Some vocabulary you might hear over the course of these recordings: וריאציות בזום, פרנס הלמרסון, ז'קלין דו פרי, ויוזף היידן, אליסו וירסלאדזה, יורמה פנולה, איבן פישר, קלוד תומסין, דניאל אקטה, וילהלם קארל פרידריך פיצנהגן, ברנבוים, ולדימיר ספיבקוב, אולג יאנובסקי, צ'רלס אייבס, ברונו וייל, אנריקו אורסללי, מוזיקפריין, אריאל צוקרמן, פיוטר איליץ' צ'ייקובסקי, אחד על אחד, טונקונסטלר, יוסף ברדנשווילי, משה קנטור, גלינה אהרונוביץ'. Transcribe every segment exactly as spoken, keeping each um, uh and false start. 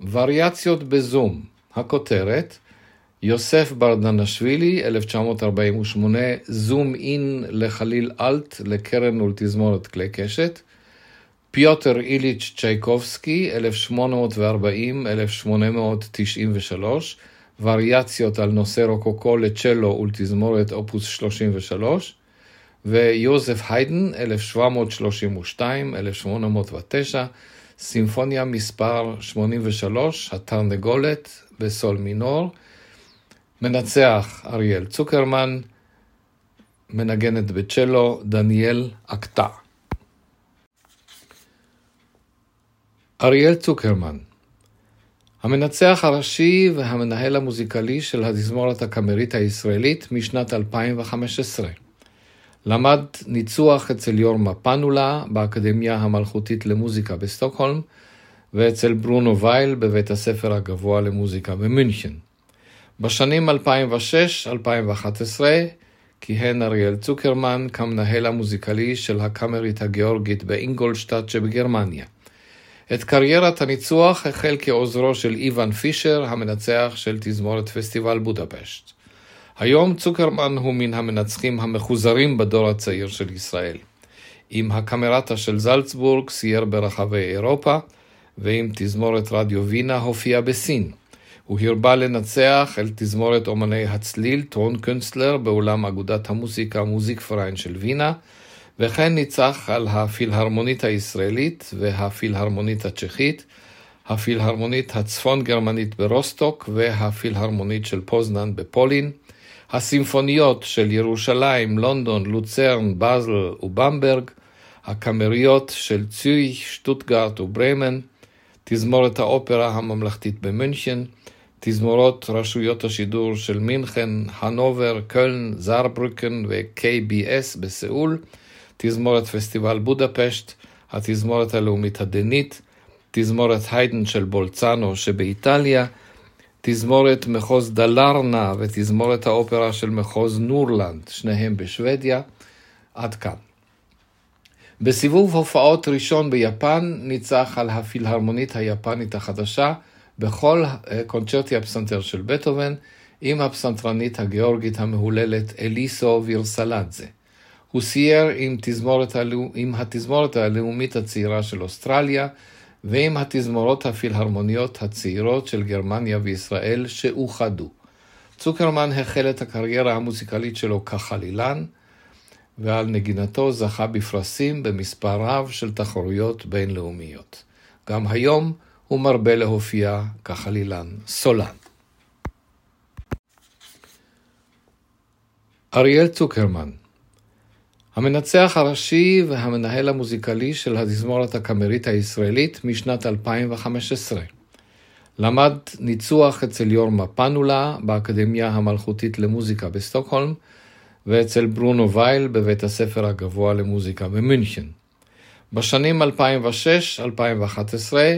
וריאציות בזום, הכותרת, יוסף ברדנשווילי, אלף תשע מאות ארבעים ושמונה, זום אין לחליל אלט, לקרן ולתזמורת כלי קשת, פיוטר איליץ' צ'ייקובסקי, אלף שמונה מאות וארבעים עד אלף שמונה מאות תשעים ושלוש, וריאציות על נושא רוקוקו לצ'לו ולתזמורת אופוס שלושים ושלוש, ויוזף היידן, אלף שבע מאות שלושים ושתיים עד אלף שמונה מאות ותשע, סימפוניה מספר שמונים ושלוש, התרנגולת בסול מינור, מנצח אריאל צוקרמן, מנגנת בצ'לו דניאל אקטה. אריאל צוקרמן, המנצח הראשי והמנהל המוזיקלי של התזמורת הקאמרית הישראלית משנת אלפיים וחמש עשרה. למד ניצוח אצל יורמה פנולה באקדמיה המלכותית למוזיקה בסטוקהולם ואצל ברונו וייל בבית הספר הגבוה למוזיקה במינכן. בשנים אלפיים ושש עד אלפיים ואחת עשרה כיהן אריאל צוקרמן כמנהל המוזיקלי של הקאמרית הגיאורגית באינגולשטאט שבגרמניה. את קריירת הניצוח החל כעוזרו של איבן פישר, המנצח של תזמורת פסטיבל בודפשט. היום צוקרמן הוא מן המנצחים המחוזרים בדור הצעיר של ישראל. עם הקמרטה של זלצבורג סייר ברחבי אירופה, ועם תזמורת רדיו וינה הופיע בסין. הוא הרבה לנצח אל תזמורת אומני הצליל טונקונסטלר באולם אגודת המוזיקה מוזיקפריין של וינה, וכן ניצח על הפילהרמונית הישראלית והפילהרמונית הצ'כית, הפילהרמונית הצפון גרמנית ברוסטוק והפילהרמונית של פוזנן בפולין, הסימפוניות של ירושלים, לונדון, לוצרן, באזל ובמברג, הקאמריות של ציוריך, שטוטגרט וברמן, תזמורת האופרה הממלכתית במינכן, תזמורות רשויות השידור של מינכן, הנובר, קולן, זארברוקן ו-קיי בי אס בסאול, תזמורת פסטיבל בודפשט, התזמורת הלאומית הדנית, תזמורת היידן של בולצאנו שבאיטליה, תזמורת מחוז דלרנה ותזמורת האופרה של מחוז נורלנד, שניהם בשוודיה, עד כאן. בסיבוב הופעות ראשון ביפן ניצח על הפילהרמונית היפנית החדשה בכל קונצ'רטי הפסנתר של בטהובן עם הפסנתרנית הגיאורגית המהוללת אליסו וירסלאדזה. הוא סייר עם, תזמורת, עם התזמורת הלאומית הצעירה של אוסטרליה ועם התזמורות הפילהרמוניות הצעירות של גרמניה וישראל שאוחדו. צוקרמן החל את הקריירה המוזיקלית שלו כחלילן, ועל נגינתו זכה בפרסים במספר רב של תחרויות בינלאומיות. גם היום הוא מרבה להופיע כחלילן סולן. אריאל צוקרמן, המנצח הראשי והמנהל המוזיקלי של התזמורת הקאמרית הישראלית משנת אלפיים וחמש עשרה. למד ניצוח אצל יורמה פנולה באקדמיה המלכותית למוזיקה בסטוקהולם ואצל ברונו וייל בבית הספר הגבוה למוזיקה במינכן. בשנים אלפיים ושש עד אלפיים ואחת עשרה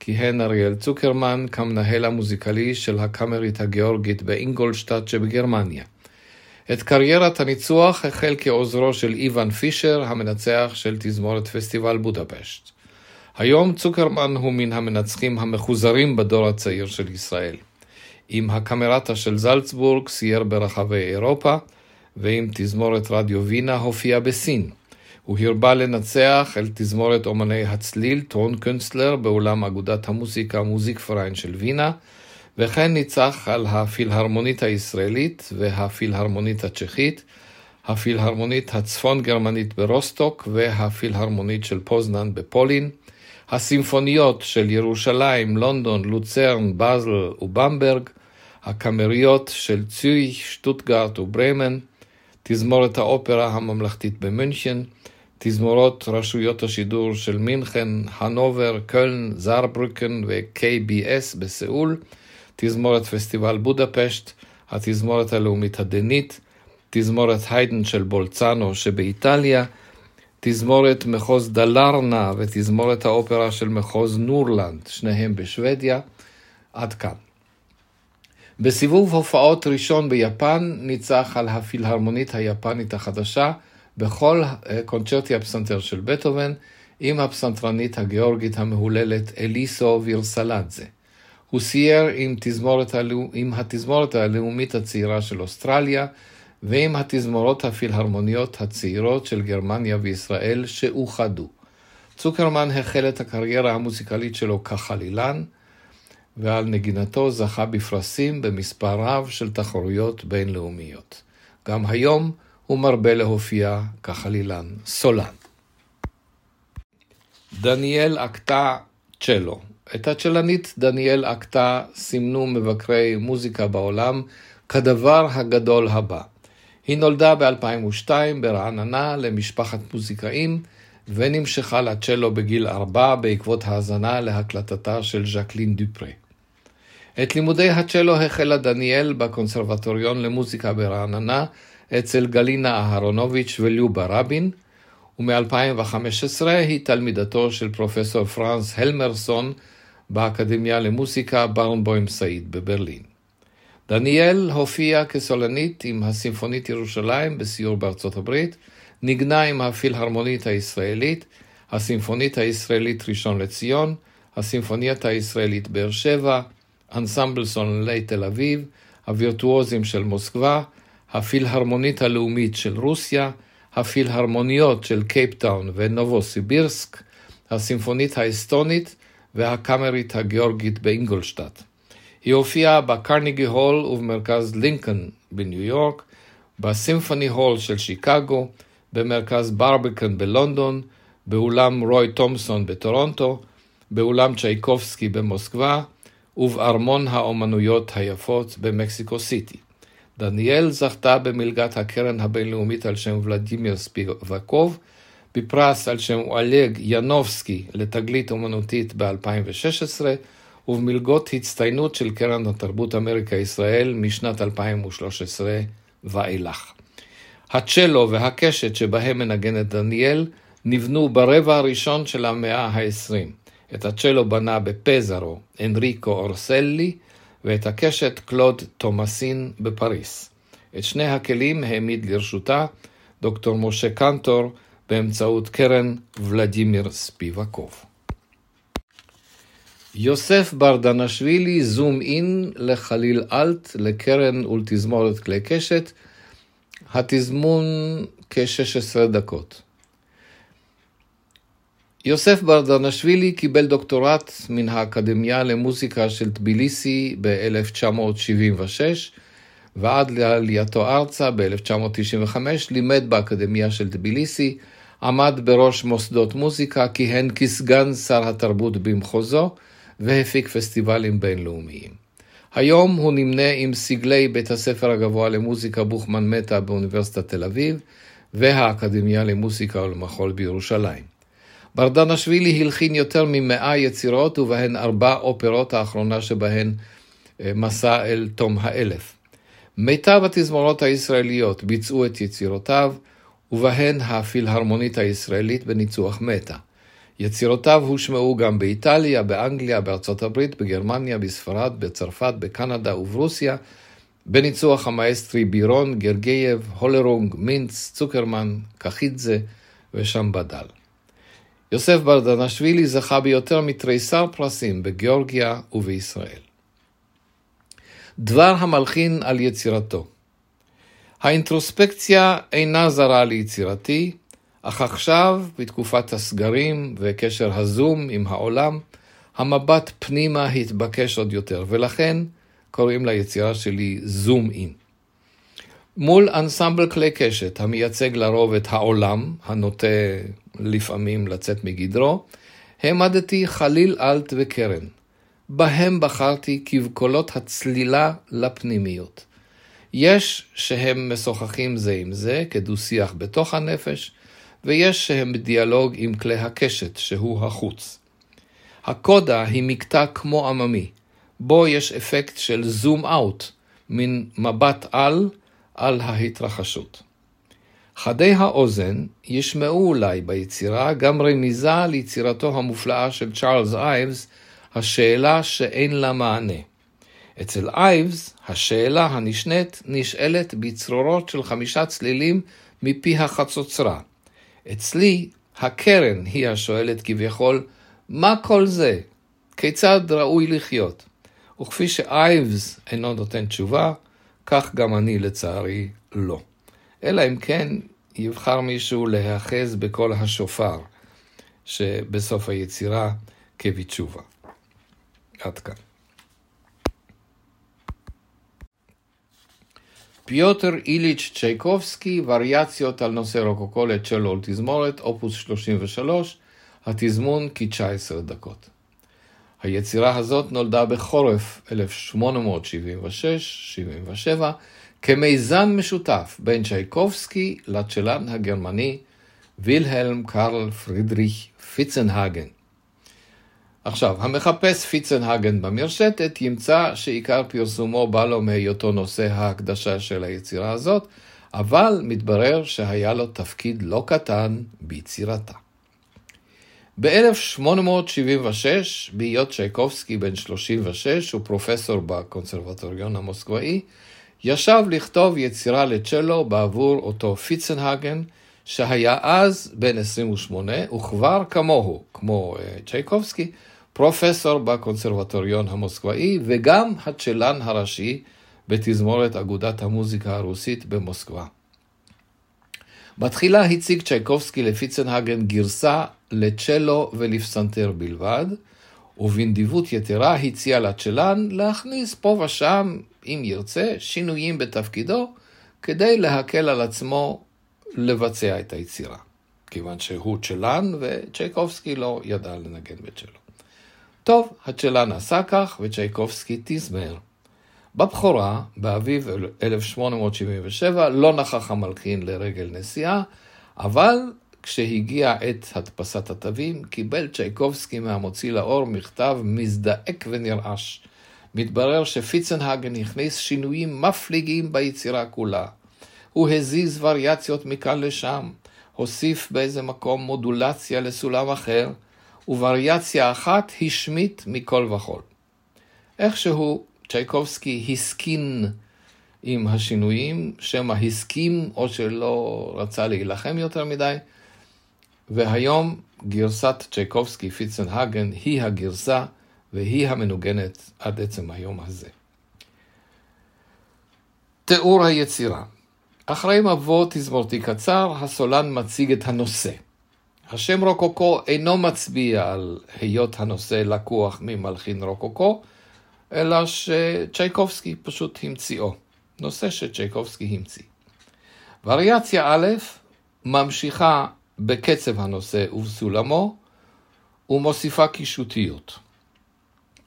כיהן אריאל צוקרמן כמנהל המוזיקלי של הקאמרית הגיאורגית באינגולשטאט שבגרמניה. את קריירת הניצוח החל כעוזרו של איבן פישר, המנצח של תזמורת פסטיבל בודפשט. היום צוקרמן הוא מן המנצחים המחוזרים בדור הצעיר של ישראל. עם הקאמרטה של זלצבורג סייר ברחבי אירופה, ועם תזמורת רדיו וינה הופיע בסין. הוא הרבה לנצח אל תזמורת אומני הצליל טונקונסטלר באולם אגודת המוזיקה מוזיקפריין של וינה, וכן ניצח על הפילהרמונית הישראלית והפילהרמונית הצ'כית, הפילהרמונית הצפון גרמנית ברוסטוק והפילהרמונית של פוזנן בפולין, הסימפוניות של ירושלים, לונדון, לוצרן, באזל ובמברג, הקאמריות של ציוריך, שטוטגרט וברמן, תזמורת האופרה הממלכתית במינכן, תזמורות רשויות השידור של מינכן, הנובר, קולן, זארברוקן ו-קיי בי אס בסאול, תזמורת פסטיבל בודפשט, התזמורת הלאומית הדנית, תזמורת היידן של בולצאנו שבאיטליה, תזמורת מחוז דלרנה ותזמורת האופרה של מחוז נורלנד, שניהם בשוודיה, עד כאן. בסיבוב הופעות ראשון ביפן ניצח על הפילהרמונית היפנית החדשה בכל קונצ'רטי הפסנתר של בטהובן עם הפסנתרנית הגיאורגית המהוללת אליסו וירסלאדזה. הוא סייר עם, תזמורת, עם התזמורת הלאומית הצעירה של אוסטרליה, ועם התזמורות הפילהרמוניות הצעירות של גרמניה וישראל שאוחדו. צוקרמן החל את הקריירה המוזיקלית שלו כחלילן, ועל נגינתו זכה בפרסים במספר רב של תחרויות בינלאומיות. גם היום הוא מרבה להופיע כחלילן סולן. דניאל אקטה צ'לו. את הצ'לנית דניאל אקטה סימנו מבקרי מוזיקה בעולם כדבר הגדול הבא. היא נולדה ב-אלפיים ושתיים ברעננה למשפחת מוזיקאים, ונמשכה לצ'לו בגיל ארבע בעקבות האזנה להקלטתה של ז'קלין דו פרי. את לימודי הצ'לו החלה דניאל בקונסרבטוריון למוזיקה ברעננה אצל גלינה אהרונוביץ' וליובה רבין, ומ-אלפיים וחמש עשרה היא תלמידתו של פרופסור פרנס הלמרסון באקדמיה למוזיקה ברנבוים סעיד בברלין. דניאל הופיע כסולנית עם הסימפונית ירושלים בסיור בארצות הברית, נגנה עם הפילהרמונית הישראלית, הסימפונית הישראלית ראשון לציון, הסימפונית הישראלית באר שבע, אנסמבל סולני תל אביב, הווירטואוזים של מוסקבה, הפילהרמונית הלאומית של רוסיה, הפילהרמוניות של קייפטאון ונובוסיבירסק, הסימפונית האסטונית והקאמרית הגיאורגית באינגולשטאט. היא הופיעה בקרניגי הול ובמרכז לינקולן בניו יורק, בסימפוני הול של שיקגו, במרכז ברבקן בלונדון, באולם רוי תומסון בטורונטו, באולם צ'ייקובסקי במוסקבה, ובארמון האומנויות היפות במקסיקו סיטי. דניאל זכתה במלגת הקרן הבינלאומית על שם ולדימיר ספיבקוב, בפרס על שם אולג יאנובסקי לתגלית אומנותית ב-אלפיים ושש עשרה, ובמלגות הצטיינות של קרן התרבות אמריקה ישראל משנת אלפיים ושלוש עשרה ואילך. הצ'לו והקשת שבהם מנגנת דניאל נבנו ברבע הראשון של המאה ה-העשרים. את הצ'לו בנה בפזרו אנריקו אורסללי, ואת הקשת קלוד תומסין בפריס. את שני הכלים העמיד לרשותה דוקטור משה קנטור באמצעות קרן ולדימיר ספיבקוב. יוסף ברדנשווילי זום אין לחליל אלט לקרן ולתזמורת כלי קשת, התזמון כ-שש עשרה דקות. יוסף ברדנשווילי קיבל דוקטורט מן האקדמיה למוזיקה של טביליסי ב-אלף תשע מאות שבעים ושש, ועד לעלייתו ארצה ב-אלף תשע מאות תשעים וחמש לימד באקדמיה של טביליסי, עמד בראש מוסדות מוזיקה, כיהן כסגן שר התרבות במחוזו, והפיק פסטיבלים בינלאומיים. היום הוא נמנה עם סגלי בית הספר הגבוה למוזיקה בוכמן מטה באוניברסיטת תל אביב, והאקדמיה למוזיקה ולמחול בירושלים. ברדנשווילי הלחין יותר ממאה יצירות, ובהן ארבע אופרות, האחרונה שבהן מסע אל תום האלף. מיטב התזמורות הישראליות ביצעו את יצירותיו, ובהן הפילהרמונית הישראלית בניצוח מטה. יצירותיו הושמעו גם באיטליה, באנגליה, בארצות הברית, בגרמניה, בספרד, בצרפת, בקנדה וברוסיה, בניצוח המאסטרי בירון, גרגייב, הולרונג, מינץ, צוקרמן, קחידזה ושמבדל. יוסף ברדנשווילי זכה ביותר מתריסר פרסים בגיאורגיה ובישראל. דבר המלחין על יצירתו. האינטרוספקציה אינה זרה ליצירתי, אך עכשיו, בתקופת הסגרים וקשר הזום עם העולם, המבט פנימה התבקש עוד יותר, ולכן קוראים ליצירה שלי זום אין. מול אנסמבל כלי קשת, המייצג לרוב את העולם, הנוטה לפעמים לצאת מגדרו, העמדתי חליל אלט וקרן. בהם בחרתי כבקולות הצלילה לפנימיות. יש שהם משוחחים זה עם זה, כדו-שיח בתוך הנפש, ויש שהם בדיאלוג עם כלי הקשת, שהוא החוץ. הקודה היא מקטע כמו עממי, בו יש אפקט של זום אאוט, מן מבט על, על ההתרחשות. חדי האוזן ישמעו אולי ביצירה גם רמיזה ליצירתו המופלאה של צ'רלס אייבס, השאלה שאין לה מענה. אצל אייבס, השאלה הנשנית נשאלת בצרורות של חמישה צלילים מפי החצוצרה. אצלי, הקרן היא השואלת כביכול, מה כל זה? כיצד ראוי לחיות? וכפי שאייבס אינו נותן תשובה, כך גם אני לצערי לא. אלא אם כן יבחר מישהו להיאחז בכל השופר שבסוף היצירה כבתשובה. עד כאן. פיוטר איליץ' צ'ייקובסקי, וריאציות על נושא רוקוקולת של עול תזמורת, אופוס שלושים ושלוש, התזמון כ-תשע עשרה דקות. היצירה הזאת נולדה בחורף אלף שמונה מאות שבעים ושש שבעים ושבע כמיזם משותף בין צ'ייקובסקי לצ'לן הגרמני וילהלם קארל פרידריך פיצנהגן. עכשיו, המחפש פיצנהגן במרשתת ימצא שעיקר פרסומו בא לו מהיותו נושא ההקדשה של היצירה הזאת, אבל מתברר שהיה לו תפקיד לא קטן ביצירתה. ב-אלף שמונה מאות שבעים ושש, בהיות צ'ייקובסקי בן שלושים ושש, הוא פרופסור בקונסרבטוריון המוסקבאי, ישב לכתוב יצירה לצ'לו בעבור אותו פיצנהגן, שהיה אז בן עשרים ושמונה, וכבר כמוהו, כמו צ'ייקובסקי, פרופסור בקונסרבטוריון המוסקבאי, וגם הצ'לן הראשי בתזמורת אגודת המוזיקה הרוסית במוסקבה. בתחילה הציג צ'ייקובסקי לפיצנהגן גרסה לצ'לו ולפסנתר בלבד, ובנדיבות יתרה הציע לצ'לן להכניס פה ושם, אם ירצה, שינויים בתפקידו, כדי להקל על עצמו לבצע את היצירה, כיוון שהוא צ'לן וצ'ייקובסקי לא ידע לנגן בצ'לו. טוב, הצ'לן עשה כך וצ'ייקובסקי תזמר. בבחורה, באביב אלף שמונה מאות שבעים ושבע, לא נכח המלחין לרגל נסיעה, אבל כשהגיע את הדפסת התווים, קיבל צ'ייקובסקי מהמוציא לאור מכתב מזדעק ונרעש. מתברר שפיצנהגן הכניס שינויים מפליגים ביצירה כולה. הוא הזיז וריאציות מכאן לשם, הוסיף באיזה מקום מודולציה לסולם אחר, ווריאציה אחת השמית מכל וכל. איכשהו צ'ייקובסקי הסכין עם השינויים, שמה הסכים או שלא רצה להילחם יותר מדי, והיום גרסת צ'ייקובסקי פיצנהגן היא הגרסה והיא המנוגנת עד עצם היום הזה. תיאור היצירה. אחרי מבוא תזמורתי קצר, הסולן מציג את הנושא. השם רוקוקו אינו מצביע על היות הנושא לקוח ממלחין רוקוקו, אלא שצ'ייקובסקי פשוט המציאו. נושא שצ'ייקובסקי המציא. וריאציה א' ממשיכה בקצב הנושא ובסולמו, ומוסיפה קישוטיות.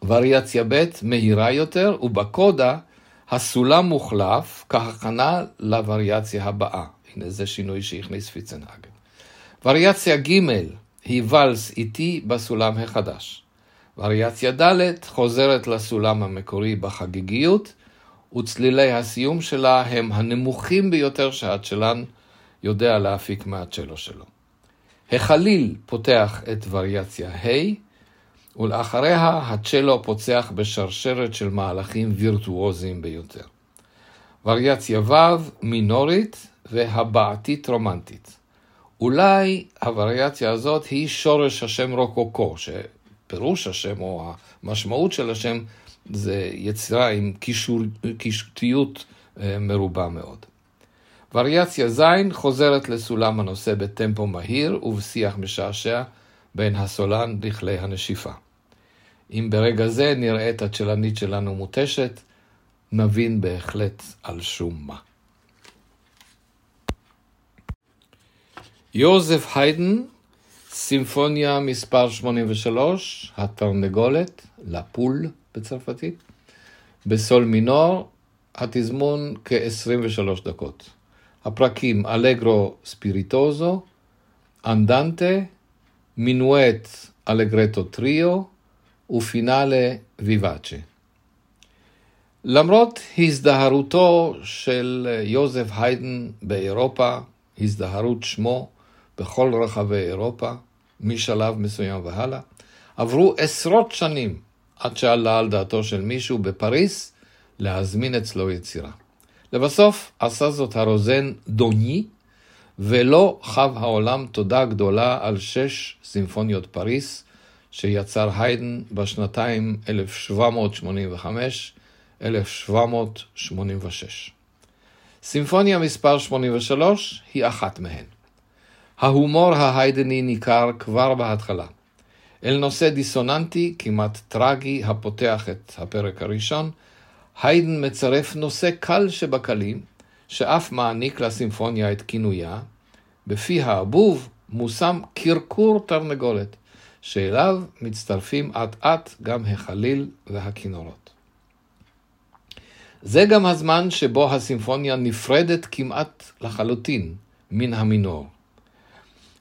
וריאציה ב' מהירה יותר, ובקודה הסולם מוחלף כהכנה לווריאציה הבאה. הנה זה שינוי שהכניס פיצנהגן. וריאציה ג' היא ולס איתי בסולם החדש. וריאציה ד' חוזרת לסולם המקורי בחגיגיות, וצלילי הסיום שלה הם הנמוכים ביותר שהצ'לן יודע להפיק מהצ'לו שלו. החליל פותח את וריאציה ה', ולאחריה הצ'לו פוצח בשרשרת של מהלכים וירטואוזיים ביותר. וריאציה ו' מינורית והבעתית רומנטית. אולי הווריאציה הזאת היא שורש השם רוקוקו, שפירוש השם או המשמעות של השם זה יצירה עם קישור, קישוטיות מרובה מאוד. וריאציה זין חוזרת לסולם הנושא בטמפו מהיר ובשיח משעשע בין הסולן לכלי הנשיפה. אם ברגע זה נראית הצ'לנית שלנו מותשת, נבין בהחלט על שום מה. יוסף היידן, סימפוניה מספר שמונים ושלוש, התרנגולת, לפול, בצרפתית, בסול מינור, התזמון כ-עשרים ושלוש דקות. הפרקים אלגרו ספיריטוזו, אנדנטה, מינואט אלגרטו טריו, ופינאלה ויבאצ'ה. למרות הזדהרותו של יוזף היידן באירופה, הזדהרות שמו בכל רחבי אירופה, משלב מסוים והלאה, עברו עשרות שנים, עד שעלה על דעתו של מישהו בפריס להזמין אצלו יצירה. לבסוף עשה זאת הרוזן דוני, ולא חב העולם תודה גדולה על שש סימפוניות פריס שיצר היידן בשנתיים אלף שבע מאות שמונים וחמש עד אלף שבע מאות שמונים ושש. סימפוניה מספר שמונים ושלוש היא אחת מהן. ההומור ההיידני ניכר כבר בהתחלה, אל נושא דיסוננטי, כמעט טרגי, הפותח את הפרק הראשון. היידן מצרף נושא קל שבקלים, שאף מעניק לסימפוניה את כינויה. בפי האבוב מושם קרקור תרנגולת, שאליו מצטרפים עד עד גם החליל והכינורות. זה גם הזמן שבו הסימפוניה נפרדת כמעט לחלוטין מן המינור.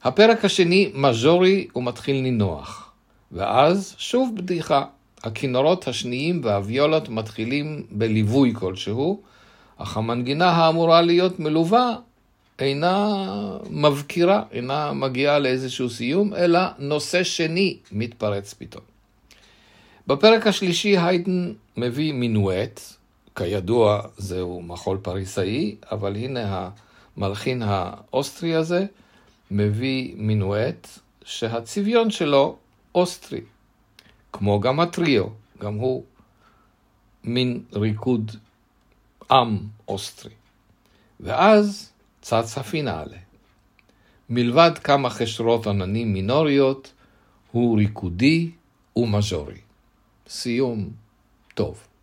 הפרק השני מז'ורי ומתחיל נינוח, ואז שוב בדיחה. הכינורות השניים והוויולות מתחילים בליווי כלשהו, אך המנגינה האמורה להיות מלווה אינה מבקירה, אינה מגיעה לאיזשהו סיום, אלא נושא שני מתפרץ פתאום. בפרק השלישי היידן מביא מינואט, כידוע זהו מחול פריסאי, אבל הנה המלחין האוסטרי הזה מביא מינואט שהצביון שלו אוסטרי, כמו גם הטריו, גם הוא מין ריקוד עם אוסטרי. ואז צץ הפינאלה. מלבד כמה חשרות עננים מינוריות, הוא ריקודי ומז'ורי. סיום טוב.